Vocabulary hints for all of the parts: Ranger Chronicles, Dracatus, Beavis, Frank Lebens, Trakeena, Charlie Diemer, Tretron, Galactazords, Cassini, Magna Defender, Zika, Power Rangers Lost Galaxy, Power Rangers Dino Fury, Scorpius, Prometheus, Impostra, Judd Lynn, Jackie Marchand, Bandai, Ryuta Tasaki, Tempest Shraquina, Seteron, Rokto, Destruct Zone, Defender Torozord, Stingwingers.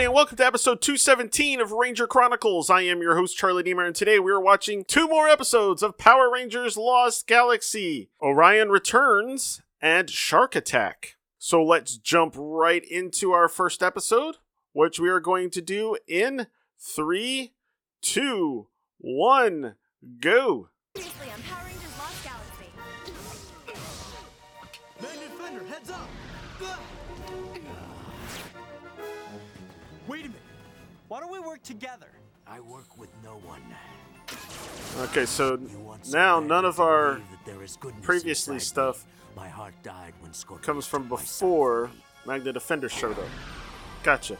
Welcome to episode 217 of Ranger Chronicles. I am your host, Charlie Diemer, and today we are watching two more episodes of Power Rangers Lost Galaxy. Orion Returns and Shark Attack. So let's jump right into our first episode, which we are going to do in 3, 2, 1, go! Seriously, I'm Power Rangers Lost Galaxy. Magna Defender, heads up! Wait a minute. Why don't we work together? I work with no one. Okay, so now none of our previously stuff comes from before Magna Defender showed up. Gotcha.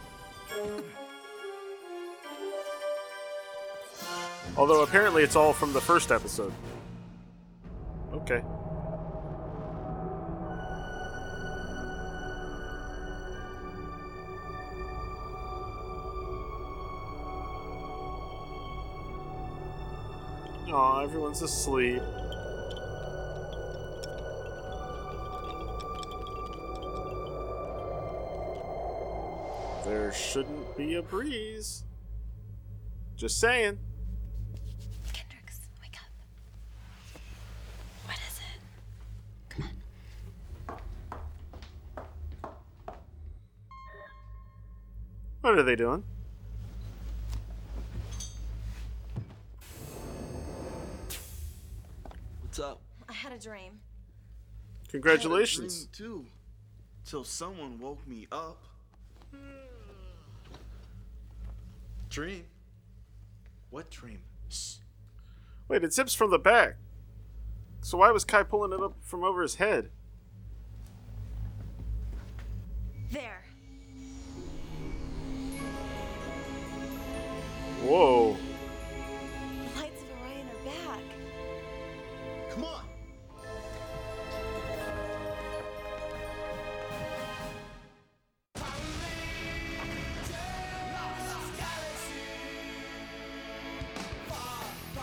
Although apparently it's all from the first episode. Okay. Aw, everyone's asleep. There shouldn't be a breeze. Just saying. Kendricks, wake up. What is it? Come on. What are they doing? Up. I had a dream. Congratulations. I had a dream too, till someone woke me up. Dream? What dream? Shh. Wait, it zips from the back. So why was Kai pulling it up from over his head? There. Whoa. Come on.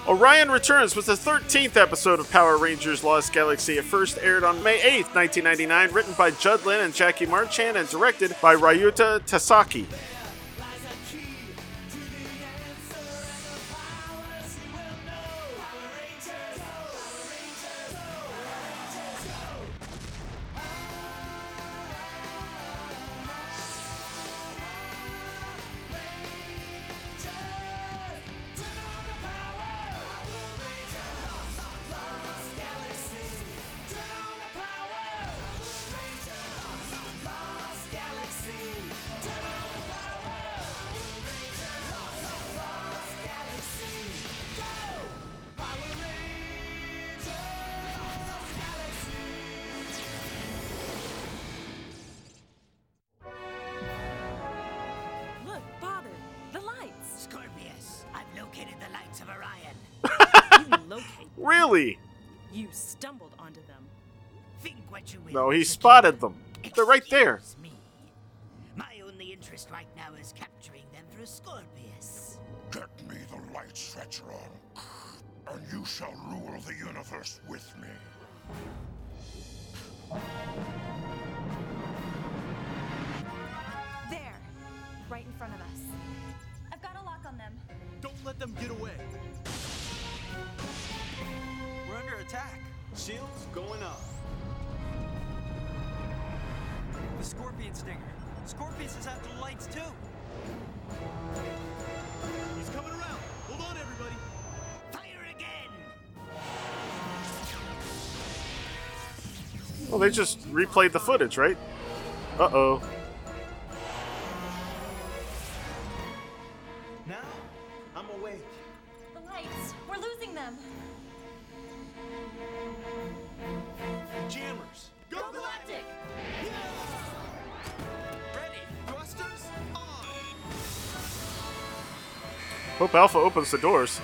Orion Returns was the 13th episode of Power Rangers Lost Galaxy. It first aired on May 8th, 1999, written by Judd Lynn and Jackie Marchand and directed by Ryuta Tasaki. Really? You stumbled onto them. Think what you will. No, he spotted them. They're right there. Me. My only interest right now is capturing them for Scorpius. Get me the light, Seteron, and you shall rule the universe with me. There, right in front of us. I've got a lock on them. Don't let them get away. We're under attack. Shields going up. The Scorpion Stinger. Scorpius is after the lights, too. He's coming around. Hold on, everybody. Fire again. Well, they just replayed the footage, right? Uh-oh. awake. The lights, we're losing them. Jammers, go Galactic! Yes! Ready, thrusters on! Hope Alpha opens the doors.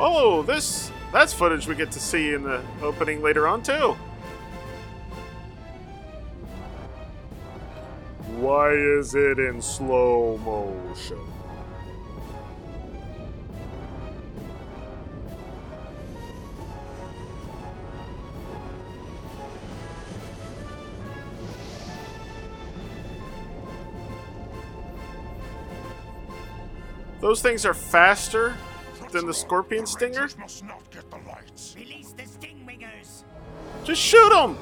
Oh, that's footage we get to see in the opening later on, too. Why is it in slow motion? Those things are faster than the Scorpion Stinger? Must not get the lights. Release the Stingwingers. Just shoot them!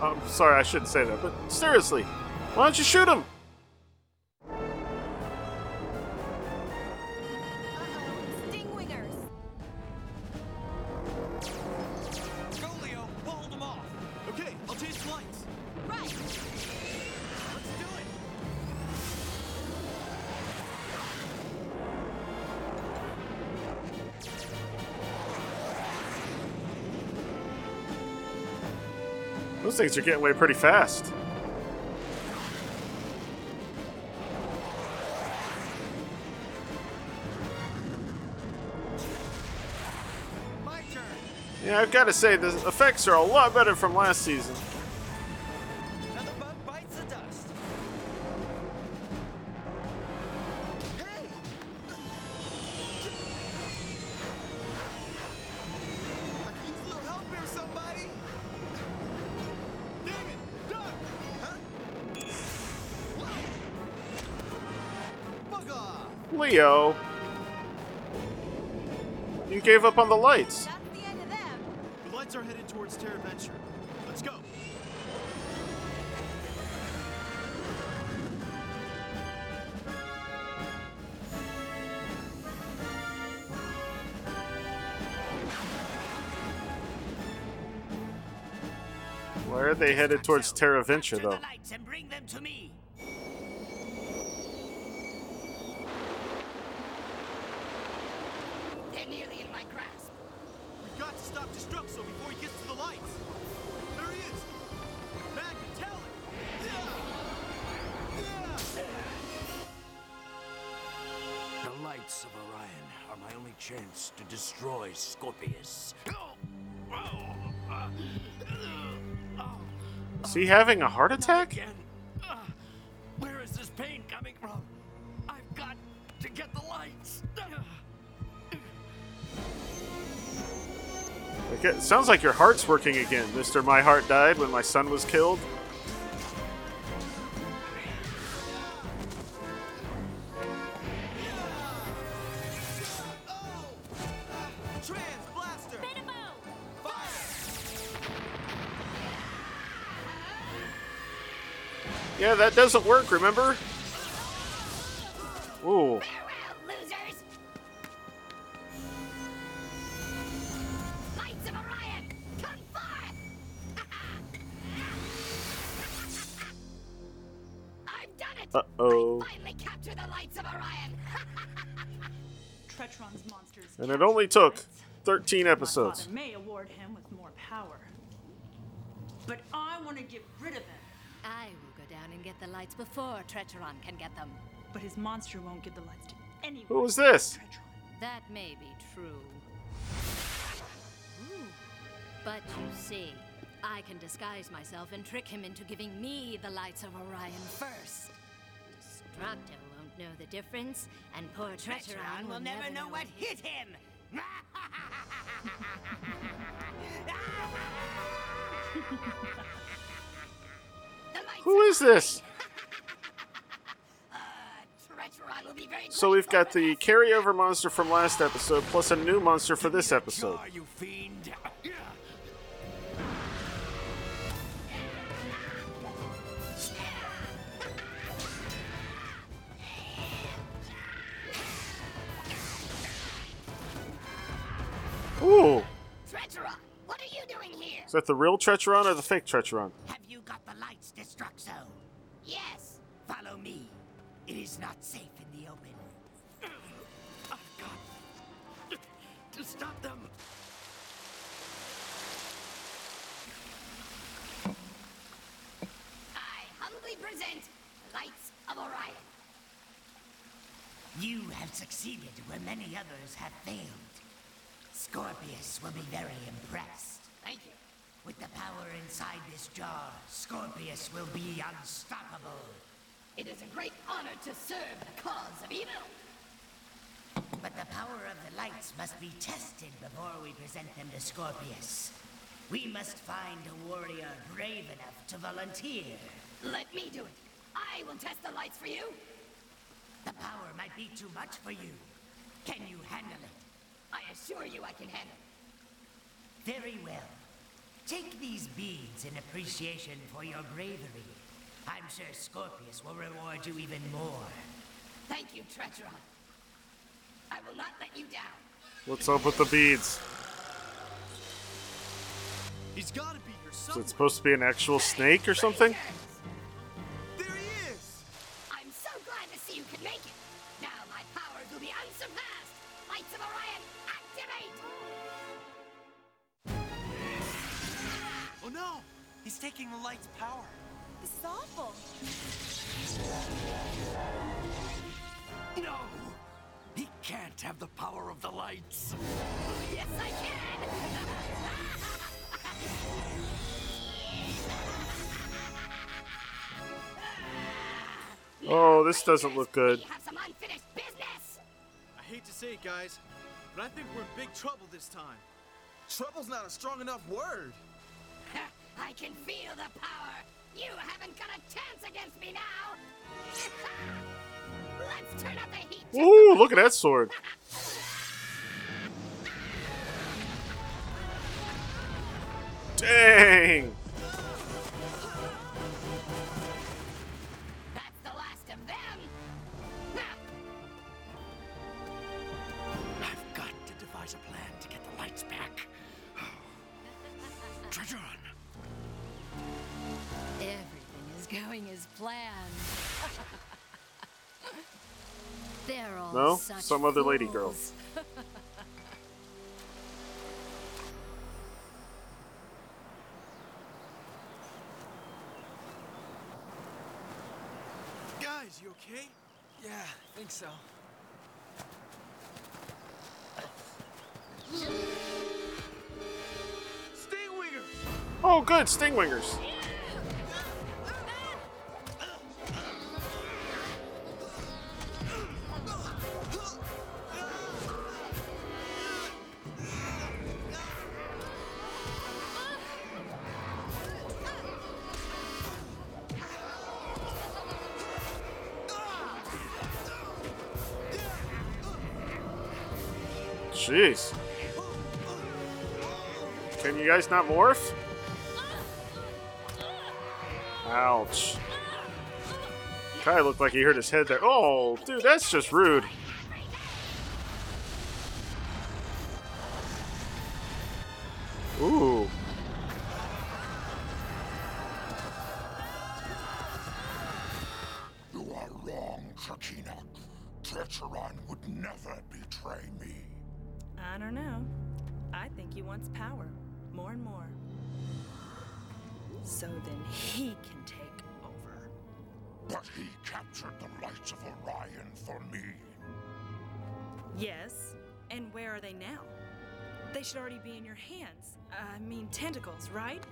I'm sorry, I shouldn't say that, but seriously. Why don't you shoot him? Stingwingers. Go, Leo. Hold them off. Okay, I'll change lights. Right. Let's do it. Those things are getting away pretty fast. Yeah, I've got to say, the effects are a lot better from last season. Another bug bites the dust. Hey! I need a little help here, somebody! Dang it! Duck! Huh? Bug off! Leo! You gave up on the lights. Are headed towards Terra Venture. Let's go. Where are they headed towards Terra Venture, though? The lights and bring them to me. They're nearly in my grasp. Got to stop Destruct Zone before he gets to the lights. There he is. Magna, tell him. Yeah. The lights of Orion are my only chance to destroy Scorpius. Is he having a heart attack? Where is this pain coming from? I've got to get the lights. It sounds like your heart's working again, Mr. My Heart Died When My Son Was Killed. Yeah, that doesn't work, remember? Ooh. Uh-oh. I finally captured the lights of Orion. Tretron's monsters. And it only took 13 episodes. My father may award him with more power, but I want to get rid of him. I will go down and get the lights before Tretron can get them. But his monster won't give the lights to anyone. Who is this? That may be true. Ooh. But you see, I can disguise myself and trick him into giving me the lights of Orion first. Rokto won't know the difference, and poor Tretron will never know what hit him! Who is this? Will be very so we've got the carryover monster from last episode, plus a new monster for this episode. You fiend! Ooh. Tretron, what are you doing here? Is that the real Tretron or the fake Tretron? Have you got the lights, Destruct Zone? Yes. Follow me. It is He's not safe in the open. I've got to stop them. I humbly present the Lights of Orion. You have succeeded where many others have failed. Scorpius will be very impressed. Thank you. With the power inside this jar, Scorpius will be unstoppable. It is a great honor to serve the cause of evil. But the power of the lights must be tested before we present them to Scorpius. We must find a warrior brave enough to volunteer. Let me do it. I will test the lights for you. The power might be too much for you. Can you handle it? I assure you I can handle it. Very well. Take these beads in appreciation for your bravery. I'm sure Scorpius will reward you even more. Thank you, Tretron. I will not let you down. What's up with the beads? He's gotta be here somewhere. So it's supposed to be an actual snake or something? There he is! I'm so glad to see you can make it. Now my powers will be unsurpassed. Lights of Orion, activate! Oh no! He's taking the light's power. This is awful. No! He can't have the power of the lights. Yes, I can! Oh, this doesn't look good. Have some unfinished business. I hate to say it, guys, but I think we're in big trouble this time. Trouble's not a strong enough word. I can feel the power. You haven't got a chance against me now! Let's turn up the heat! Ooh, look at that sword! Dang! That's the last of them! I've got to devise a plan to get the lights back. Treasure on! Everything is going as planned. They're all no, such some fools. Other lady girl. Guys, you okay? Yeah, I think so. Stingwingers! Oh, good, Stingwingers. Jeez. Can you guys not morph? Ouch. Kinda looked like he hurt his head there. Oh, dude, that's just rude. Ooh. You are wrong, Trakeena. Tretron would never betray me. I don't know. I think he wants power, more and more. So then he can take over. But he captured the Lights of Orion for me. Yes, and where are they now? They should already be in your hands. I mean tentacles, right?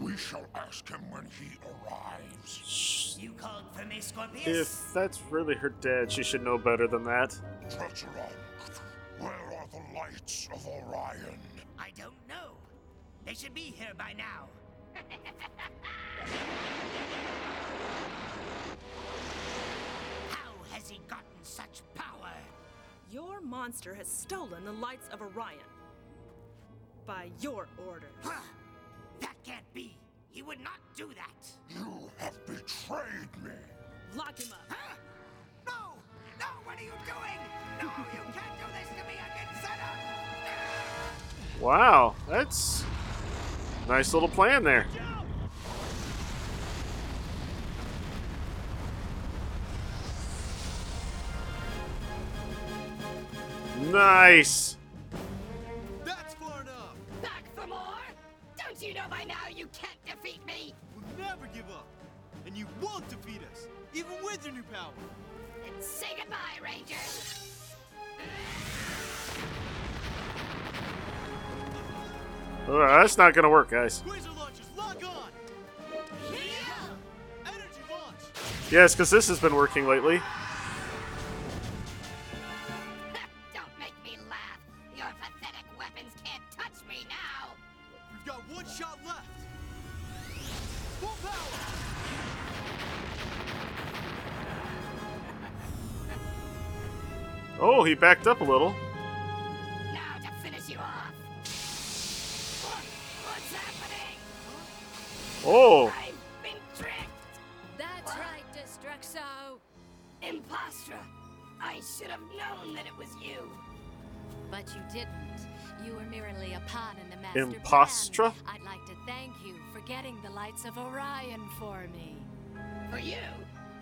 We shall ask him when he arrives. You called for me, Scorpius? If that's really her dad, she should know better than that. Tretron. Where are the Lights of Orion? I don't know. They should be here by now. How has he gotten such power? Your monster has stolen the Lights of Orion. By your orders. Huh. That can't be. He would not do that. You have betrayed me. Lock him up. Huh? No! No, what are you doing? No, you can't do this to me. I get set up. Wow, that's a nice little plan there. Nice. That's far enough. Back for more? Don't you know by now you can't defeat me? We'll never give up. And you won't defeat us, even with your new power. And say goodbye, Rangers. That's not gonna work, guys. Yes, because this has been working lately. Don't make me laugh. Your pathetic weapons can't touch me now. We've got one shot left. Full power. Oh, he backed up a little. Now to finish you off. What's happening? Oh. Impostra, I should have known that it was you. But you didn't. You were merely a pawn in the master Impostra? Plan. I'd like to thank you for getting the lights of Orion for me. For you?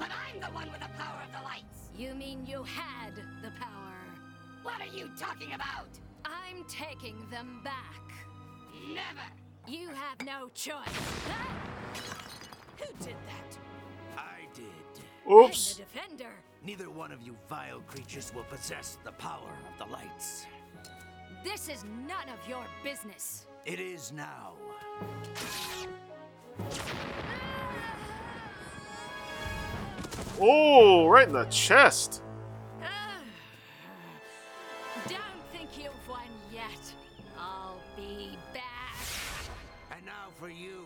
But I'm the one with the power of the lights. You mean you had the power? What are you talking about? I'm taking them back. Never. You have no choice. Huh? Who did that? I did. Oops. And the Defender. Neither one of you vile creatures will possess the power of the lights. This is none of your business. It is now. Oh, right in the chest. Don't think you've won yet. I'll be back. And now for you,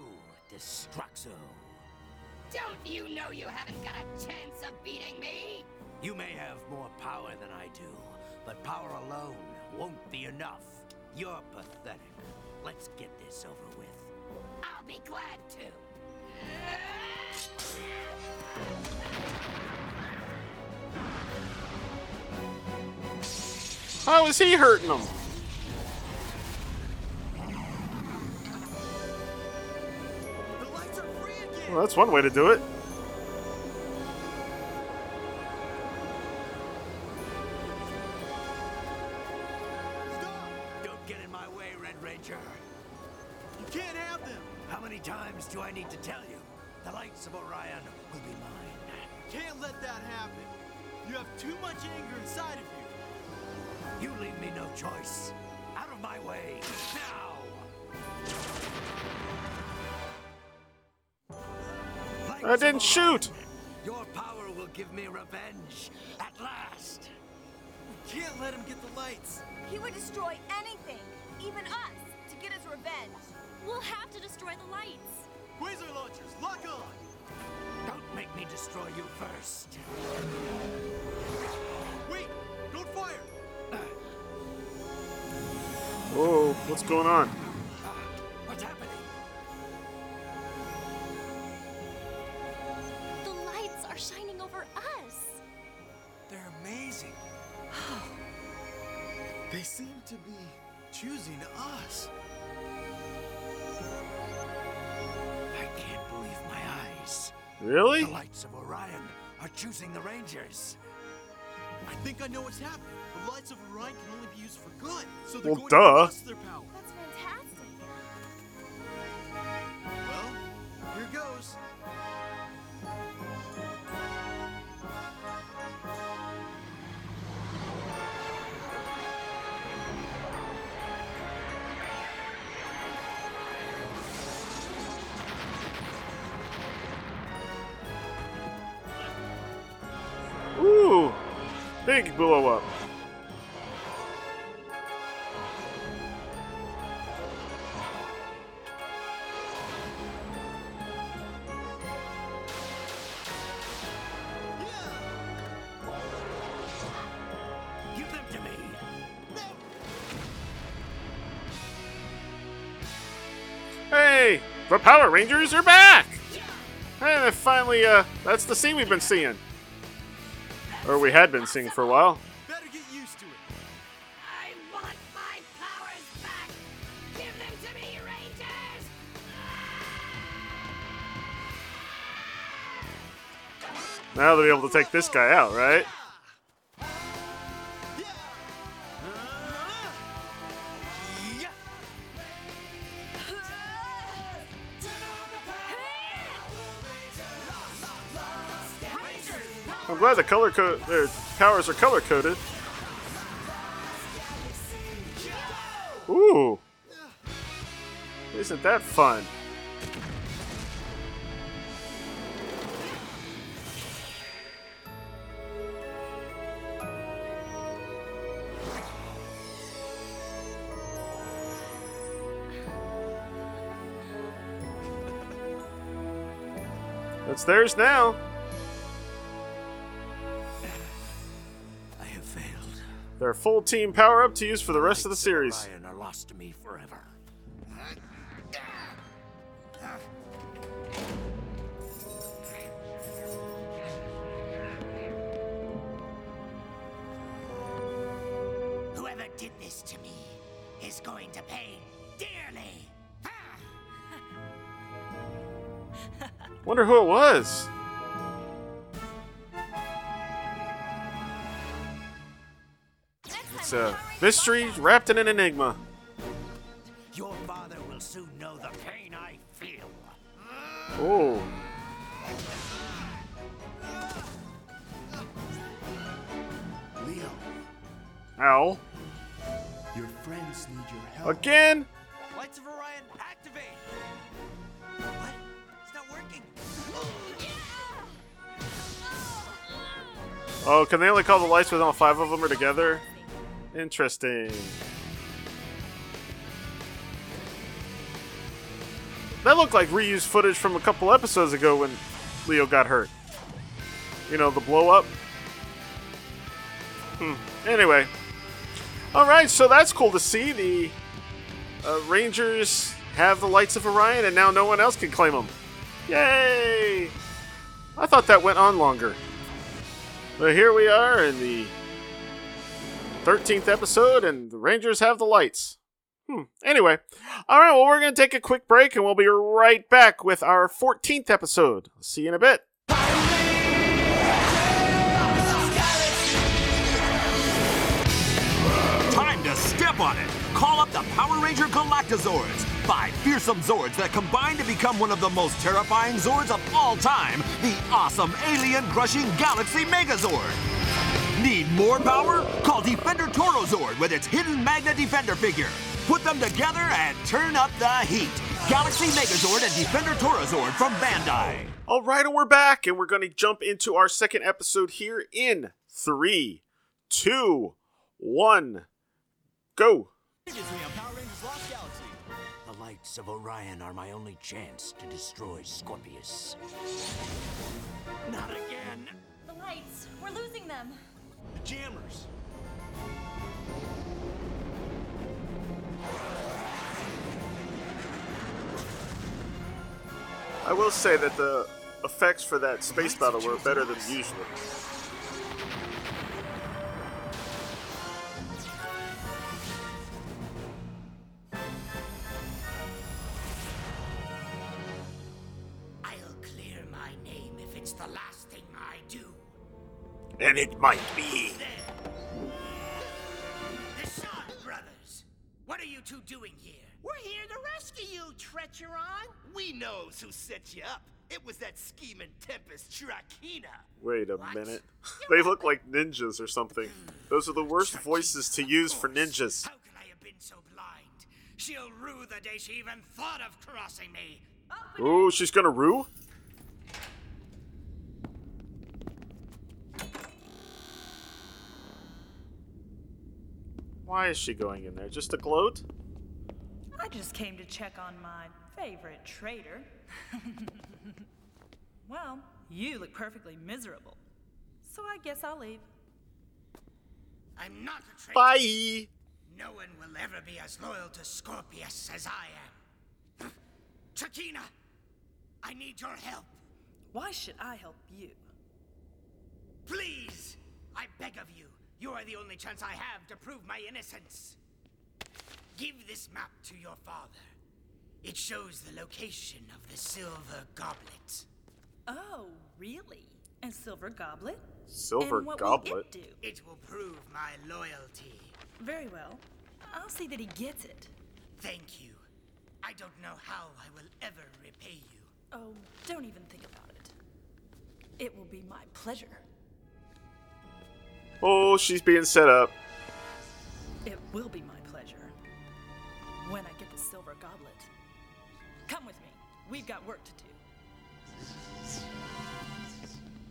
Destruct Zone. Don't you know you haven't got a chance of beating me? You may have more power than I do, but power alone won't be enough. You're pathetic. Let's get this over with. I'll be glad to. How is he hurting him? Well, that's one way to do it. Stop! Don't get in my way, Red Ranger. You can't have them. How many times do I need to tell you? The lights of Orion will be mine. Can't let that happen. You have too much anger inside of you. You leave me no choice. Out of my way now. I didn't shoot! Your power will give me revenge at last. We can't let him get the lights. He would destroy anything, even us, to get his revenge. We'll have to destroy the lights. Quasar launchers, lock on! Don't make me destroy you first. Wait! Don't fire! Whoa, what's going on? What's happening? Shining over us. They're amazing. They seem to be choosing us. I can't believe my eyes. Really? The lights of Orion are choosing the Rangers. I think I know what's happening. The lights of Orion can only be used for good, so they're going to trust their power. That's fantastic. Well, here goes. Big blow up. Give them to me. Hey, the Power Rangers are back. And finally, that's the scene we've been seeing. Or we had been seeing for a while. Better get used to it. I want my powers back. Give them to me, Rangers. Now they'll be able to take this guy out, right? I'm glad the color code, their powers are color coded. Ooh, isn't that fun? It's theirs now. I have failed. Their full team power up to use for the rest of the series. Orion are lost to me forever. Whoever did this to me is going to pay dearly. Wonder who it was. It's a mystery wrapped in an enigma. Your father will soon know the pain I feel. Oh. Leo. Ow. Your friends need your help. Again? Lights of Orion, activate. What? It's not working. Oh, can they only call the lights when all five of them are together? Interesting. That looked like reused footage from a couple episodes ago when Leo got hurt. You know, the blow up. Anyway. Alright, so that's cool to see. The Rangers have the lights of Orion and now no one else can claim them. Yay! I thought that went on longer. But here we are in the 13th episode, and the Rangers have the lights. Anyway, all right, well, we're going to take a quick break, and we'll be right back with our 14th episode. I'll see you in a bit. Time to step on it. Call up the Power Ranger Galactazords. 5 fearsome Zords that combine to become one of the most terrifying Zords of all time, the awesome alien-crushing Galaxy Megazord. Need more power? Call Defender Torozord with its hidden Magna Defender figure. Put them together and turn up the heat. Galaxy Megazord and Defender Torozord from Bandai. All right, and we're back, and we're going to jump into our second episode here in 3, 2, 1, go. We have Power Rangers Lost Galaxy. The lights of Orion are my only chance to destroy Scorpius. Not again. The lights, we're losing them. The jammers. I will say that the effects for that space battle were better than usual. And it might be. The Sun Brothers! What are you two doing here? We're here to rescue you, Tretron! We know who set you up. It was that scheming Tempest Shraquina. Wait a minute. They look like ninjas or something. Those are the worst Trakeena, voices to use for ninjas. How could I have been so blind? She'll rue the day she even thought of crossing me. Ooh, she's gonna rue? Why is she going in there? Just to gloat? I just came to check on my favorite traitor. Well, you look perfectly miserable. So I guess I'll leave. I'm not a traitor. Bye! No one will ever be as loyal to Scorpius as I am. Trakeena, I need your help. Why should I help you? Please! I beg of you. You are the only chance I have to prove my innocence. Give this map to your father. It shows the location of the silver goblet. Oh, really? A silver goblet? Silver and what goblet? Will it do? It will prove my loyalty. Very well. I'll see that he gets it. Thank you. I don't know how I will ever repay you. Oh, don't even think about it. It will be my pleasure. Oh, she's being set up. It will be my pleasure when I get the silver goblet. Come with me. We've got work to do.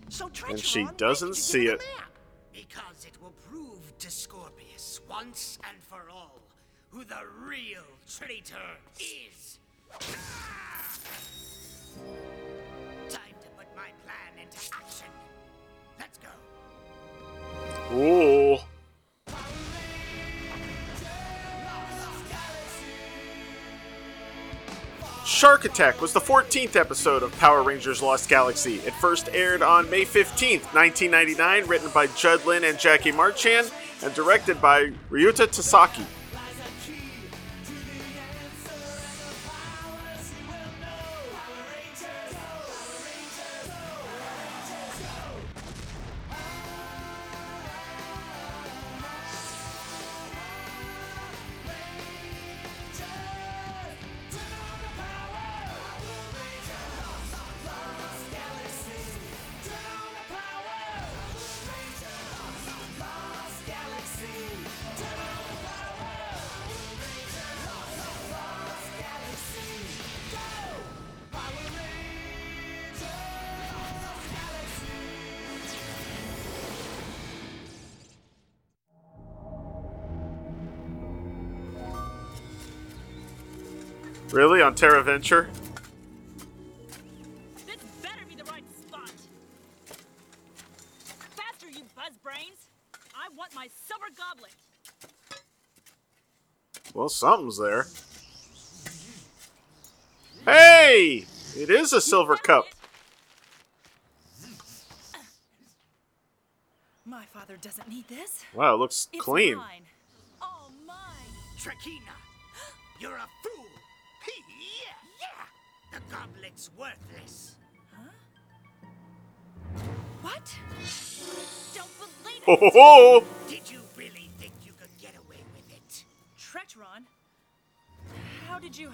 So and she doesn't see it. Because it will prove to Scorpius once and for all who the real traitor is. Time to put my plan into action. Let's go. Ooh. Shark Attack was the 14th episode of Power Rangers Lost Galaxy. It first aired on May 15th, 1999, written by Judd Lynn and Jackie Marchand, and directed by Ryuta Tasaki. Really? On Terra Venture? This better be the right spot. Faster, you buzzbrains! I want my silver goblet. Well, something's there. Hey! It is a silver cup. My father doesn't need this. Wow, it looks it's clean. Mine. All mine. Trakeena, you're a fool. The goblet's worthless. Huh? What? Don't believe it! Oh, did you really think you could get away with it? Tretron? How did you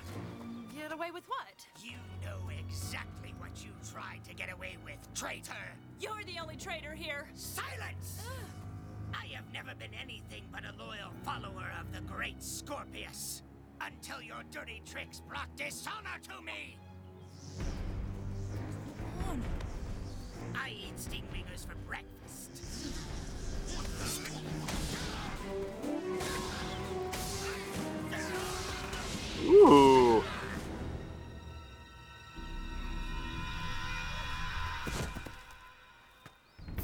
get away with what? You know exactly what you tried to get away with, traitor! You're the only traitor here! Silence! I have never been anything but a loyal follower of the great Scorpius, until your dirty tricks brought dishonor to me! I eat Stingwingers for breakfast. Ooh.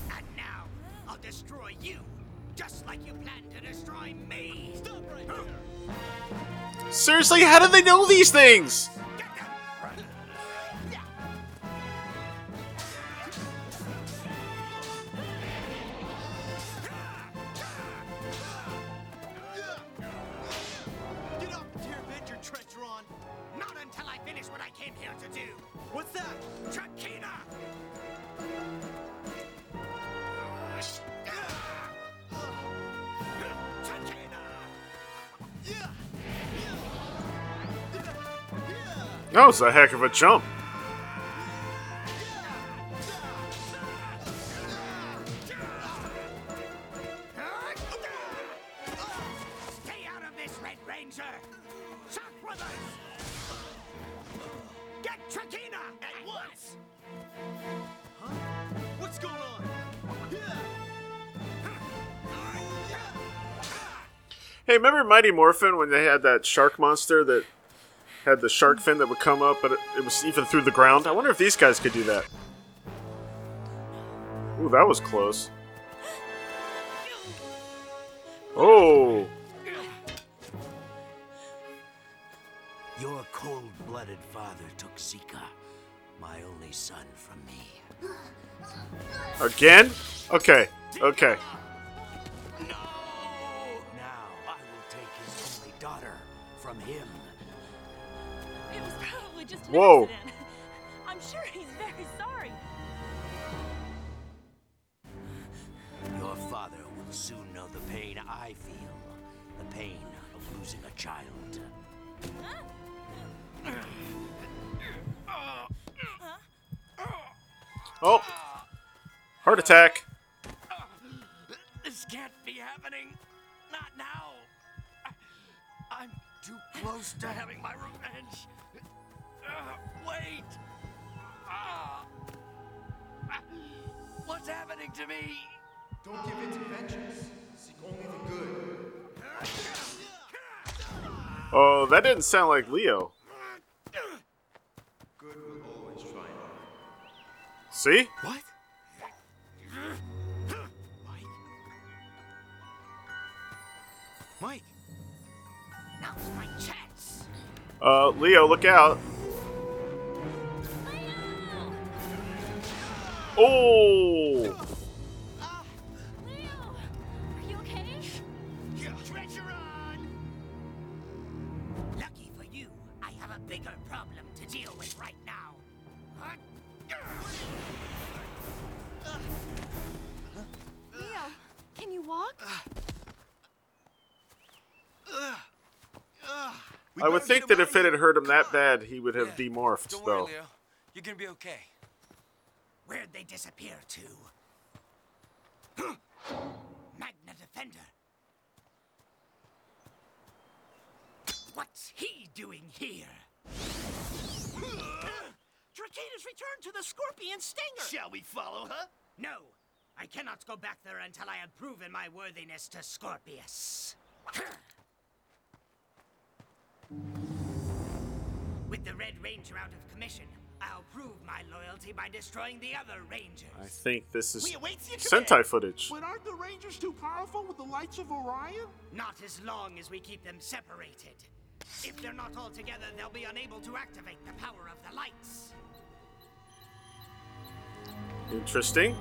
And now, I'll destroy you, just like you planned to destroy me! Stop right there! Seriously, how do they know these things? That was a heck of a jump. Stay out of this, Red Ranger. Shock with us. Get Trakeena at once. Huh? What's going on? Hey, remember Mighty Morphin when they had that shark monster that had the shark fin that would come up, but it was even through the ground? I wonder if these guys could do that. Ooh, that was close. Oh! Your cold-blooded father took Zika, my only son, from me. Again? Okay, okay. No! Now I will take his only daughter from him. It was probably just an accident. I'm sure he's very sorry. Your father will soon know the pain I feel. The pain of losing a child. Oh! Heart attack. This happening. Not now. I'm too close to having my revenge. Wait. What's happening to me? Don't give in to vengeance. Seek only the good. Oh, that didn't sound like Leo. Good will always triumph. See? What? Mike. Now's my chance. Leo, look out. Leo! Oh. Leo, are you okay? Your treasure on. Lucky for you, I have a bigger problem to deal with right now. Leo, can you walk? I would think that if it had hurt him that bad, he would have demorphed, though. Don't worry, Leo. You're gonna be okay. Where'd they disappear to? Magna Defender. What's he doing here? Dracatus returned to the Scorpion Stinger. Shall we follow, huh? No. I cannot go back there until I have proven my worthiness to Scorpius. With the Red Ranger out of commission, I'll prove my loyalty by destroying the other Rangers. I think this is Sentai footage. But aren't the Rangers too powerful with the lights of Orion? Not as long as we keep them separated. If they're not all together, they'll be unable to activate the power of the lights. Interesting.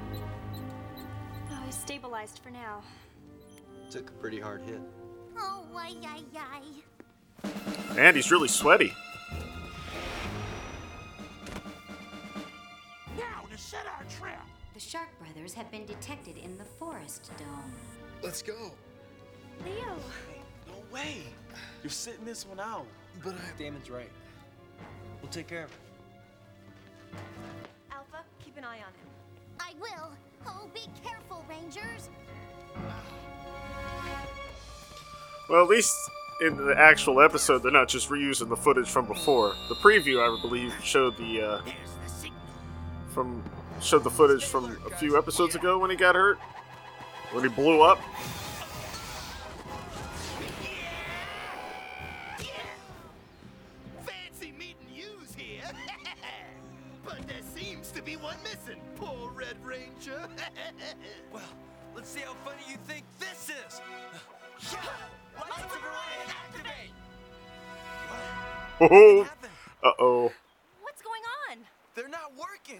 Oh, he's stabilized for now. Took a pretty hard hit. Oh, why, and he's really sweaty. Now to set our trap. The Shark Brothers have been detected in the forest dome. Let's go. Leo. No way. You're sitting this one out. But Damon's right. We'll take care of it. Alpha, keep an eye on him. I will. Oh, be careful, Rangers. Well, at least in the actual episode, they're not just reusing the footage from before. The preview, I believe, showed the showed the footage from a few episodes ago when he got hurt, when he blew up. Fancy meeting yous here, but there seems to be one missing. Poor Red Ranger. Well, let's see how funny you think this is. Oh, uh-oh. What's going on? They're not working.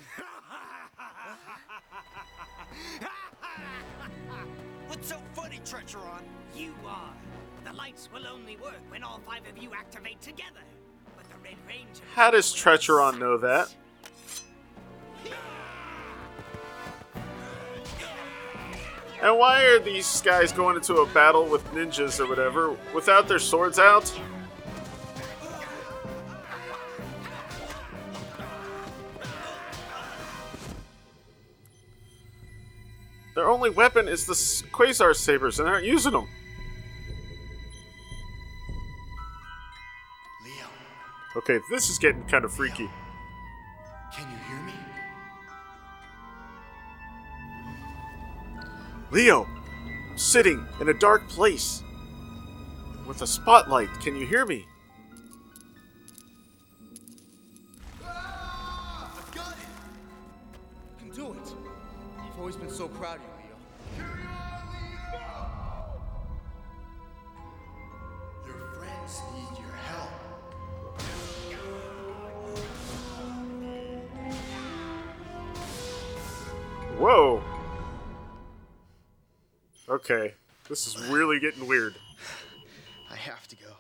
What's so funny, Tretron? You are. The lights will only work when all five of you activate together. But the Red Ranger... How does Tretron know that? And why are these guys going into a battle with ninjas or whatever without their swords out? Their only weapon is the Quasar Sabers, and they aren't using them. Leo. Okay, this is getting kind of freaky. Leo. Can you hear me? Leo, I'm sitting in a dark place with a spotlight. Can you hear me? Ah, I got it. You can do it. You've always been so proud of you, Leo. Your friends need your help. Whoa. Okay, this is really getting weird. I have to go.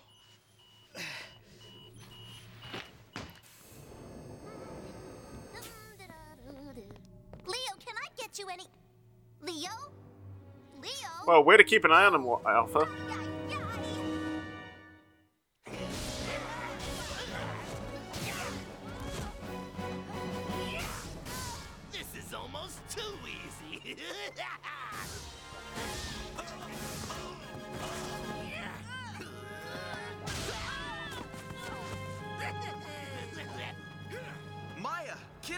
Leo, can I get you any... Leo? Leo? Well, way to keep an eye on him, Alpha. This is almost too easy.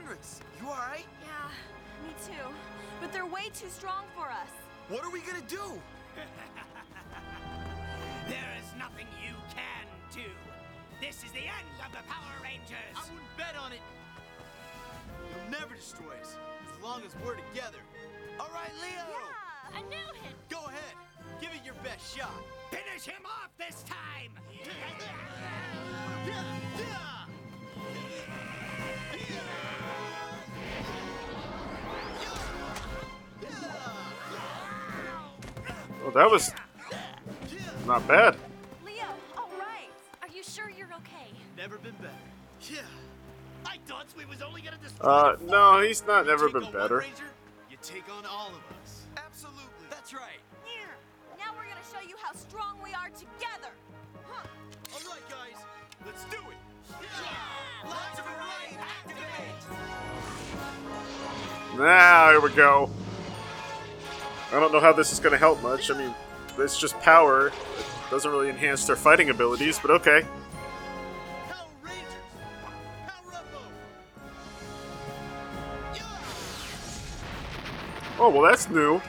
hundreds. You all right? Yeah, me too. But they're way too strong for us. What are we gonna do? There is nothing you can do. This is the end of the Power Rangers. I wouldn't bet on it. You'll never destroy us, as long as we're together. All right, Leo. Yeah, I knew him. Go ahead. Give it your best shot. Finish him off this time. Well, that was not bad. Leo, all right. Are you sure you're okay? Never been better. Yeah. I thought we was only gonna destroy. No, he's not. Never been better. You take on all of us. Absolutely. That's right. Now we're gonna show you how strong we are together. Huh. All right, guys. Let's do it. Yeah. Lots of array activate. Now here we go. I don't know how this is going to help much. I mean, it's just power. It doesn't really enhance their fighting abilities, but okay. Power Rangers, power up. Yeah. Oh, well, that's new.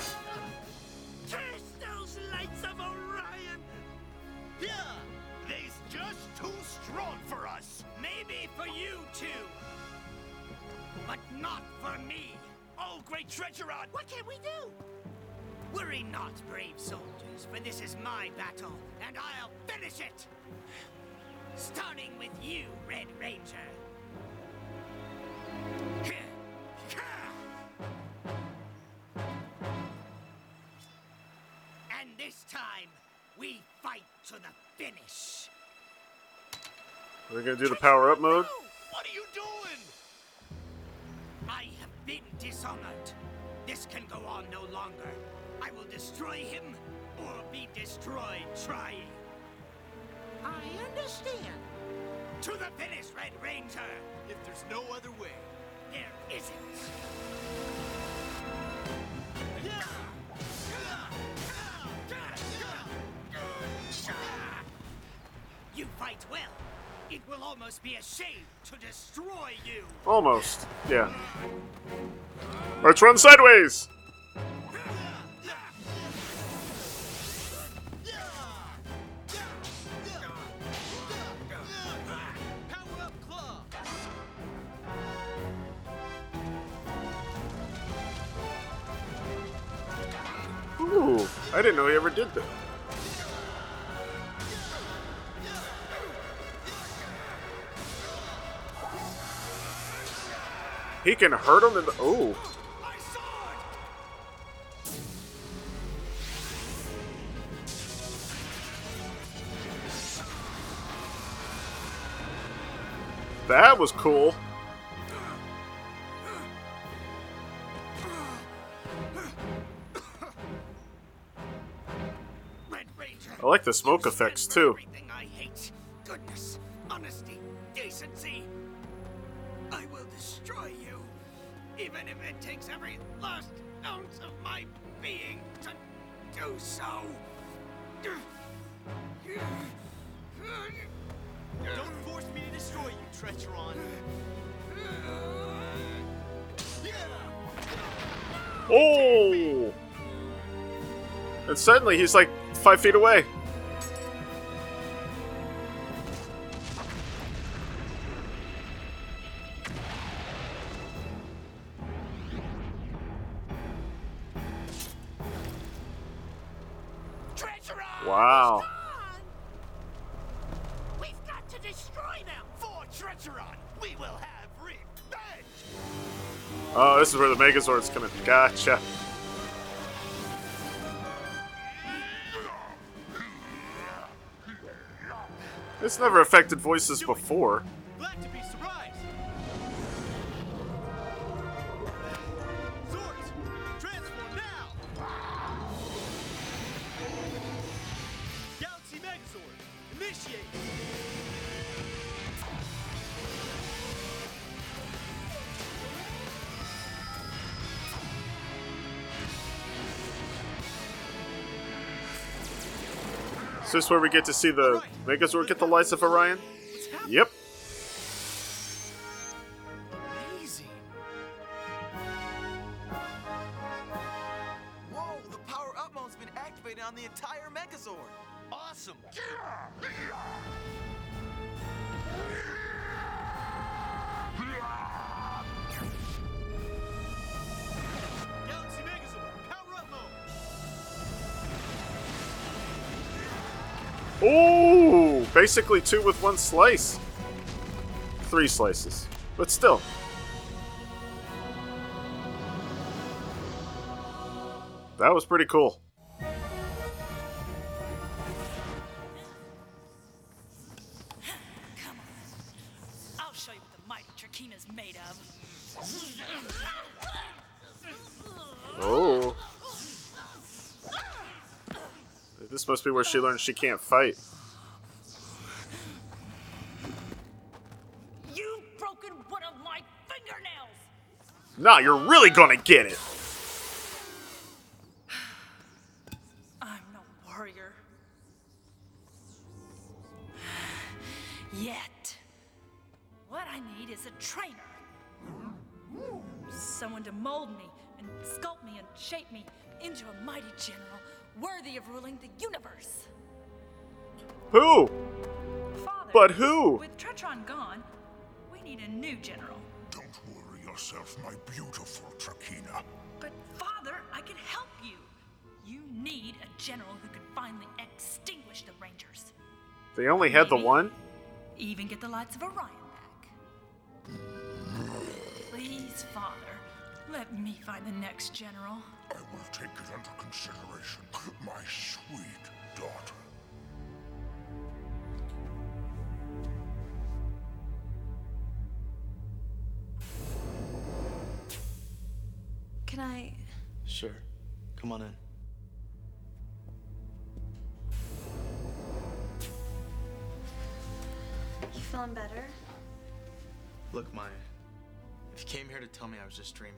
Curse those lights of Orion. Yeah, they's just too strong for us. Maybe for you two, but not for me. Oh, great Tregeron, what can we do? Worry not, brave soldiers, for this is my battle, and I'll finish it! Starting with you, Red Ranger. And this time, we fight to the finish. We're gonna do the power-up mode? No! What are you doing? I have been dishonored. This can go on no longer. I will destroy him, or be destroyed trying. I understand. To the finish, Red Ranger! If there's no other way, there isn't. You fight well. It will almost be a shame to destroy you. Almost, yeah. Let's run sideways! Ooh, I didn't know he ever did that. He can hurt him in the... Ooh. That was cool. I like the smoke effects too. Everything I hate. Goodness, honesty, decency. I will destroy you, even if it takes every last ounce of my being to do so. Don't force me to destroy you, Tretron. Oh! And suddenly he's like 5 feet away. Wow. We've got to destroy them. For Treacheron, we will have revenge. Oh, this is where the Megazord's coming. Gotcha. It's never affected voices before. Glad to be surprised. Swords, transform now. Galaxy Megazord, initiate. Is this where we get to see the Megazord get the lights of Orion? Yep. Amazing. taking on the entire Megazord. Awesome! Galaxy Megazord, power up mode! Ooh! Basically two with one slice. Three slices, but still. That was pretty cool. Come on. I'll show you what the mighty Trakeena's made of. Oh. This must be where she learned she can't fight. You've broken one of my fingernails. Nah, you're really gonna get it. Yet. What I need is a trainer. Someone to mold me and sculpt me and shape me into a mighty general worthy of ruling the universe. Who? Father, but who? With Tretron gone, we need a new general. Don't worry yourself, my beautiful Trakeena. But Father, I can help you. You need a general who can finally extinguish the Rangers. They only had the one? Even get the lights of Orion back. Please, Father, let me find the next general. I will take it under consideration, my sweet daughter. Can I? Sure. Come on in. Feeling better? Look, Maya, if you came here to tell me I was just dreaming,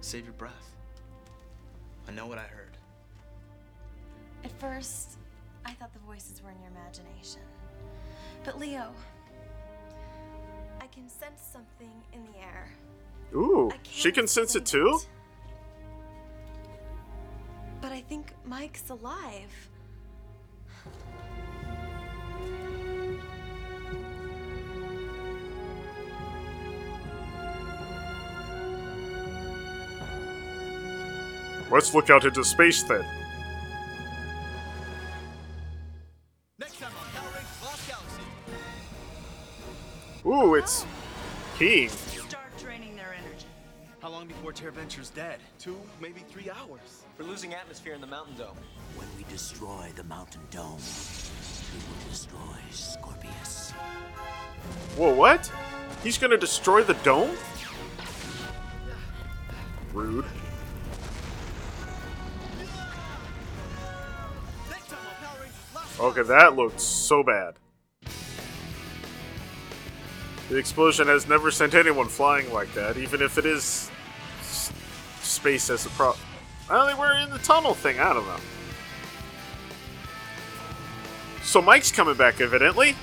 save your breath. I know what I heard. At first, I thought the voices were in your imagination. But Leo, I can sense something in the air. Ooh, she can sense it too? But I think Mike's alive. Let's look out into space, then. Next time on Power Rangers Lost Galaxy. Ooh, it's he. Start draining their energy. How long before Terra Venture's dead? 2, maybe 3 hours. We're losing atmosphere in the mountain dome. When we destroy the mountain dome, we will destroy Scorpius. Whoa, what? He's gonna destroy the dome? Rude. Okay, that looked so bad. The explosion has never sent anyone flying like that, even if it is space as a problem. Well, they were in the tunnel thing, I don't know. So Mike's coming back, evidently.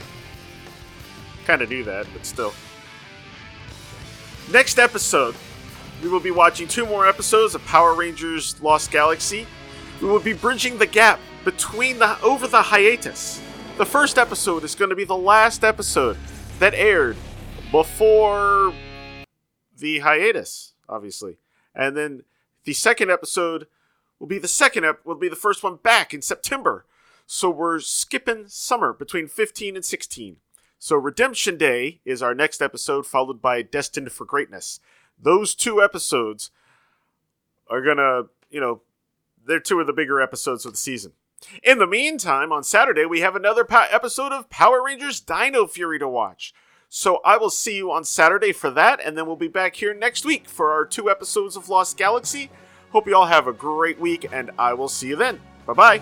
Kind of knew that, but still. Next episode, we will be watching 2 more episodes of Power Rangers Lost Galaxy. We will be bridging the gap between the over the hiatus. The first episode is going to be the last episode that aired before the hiatus, obviously. And then the second episode will be the first one back in September. So we're skipping summer between 15 and 16. So Redemption Day is our next episode, followed by Destined for Greatness. Those 2 episodes are gonna, they're 2 of the bigger episodes of the season. In the meantime, on Saturday, we have another episode of Power Rangers Dino Fury to watch. So I will see you on Saturday for that, and then we'll be back here next week for our 2 episodes of Lost Galaxy. Hope you all have a great week, and I will see you then. Bye-bye.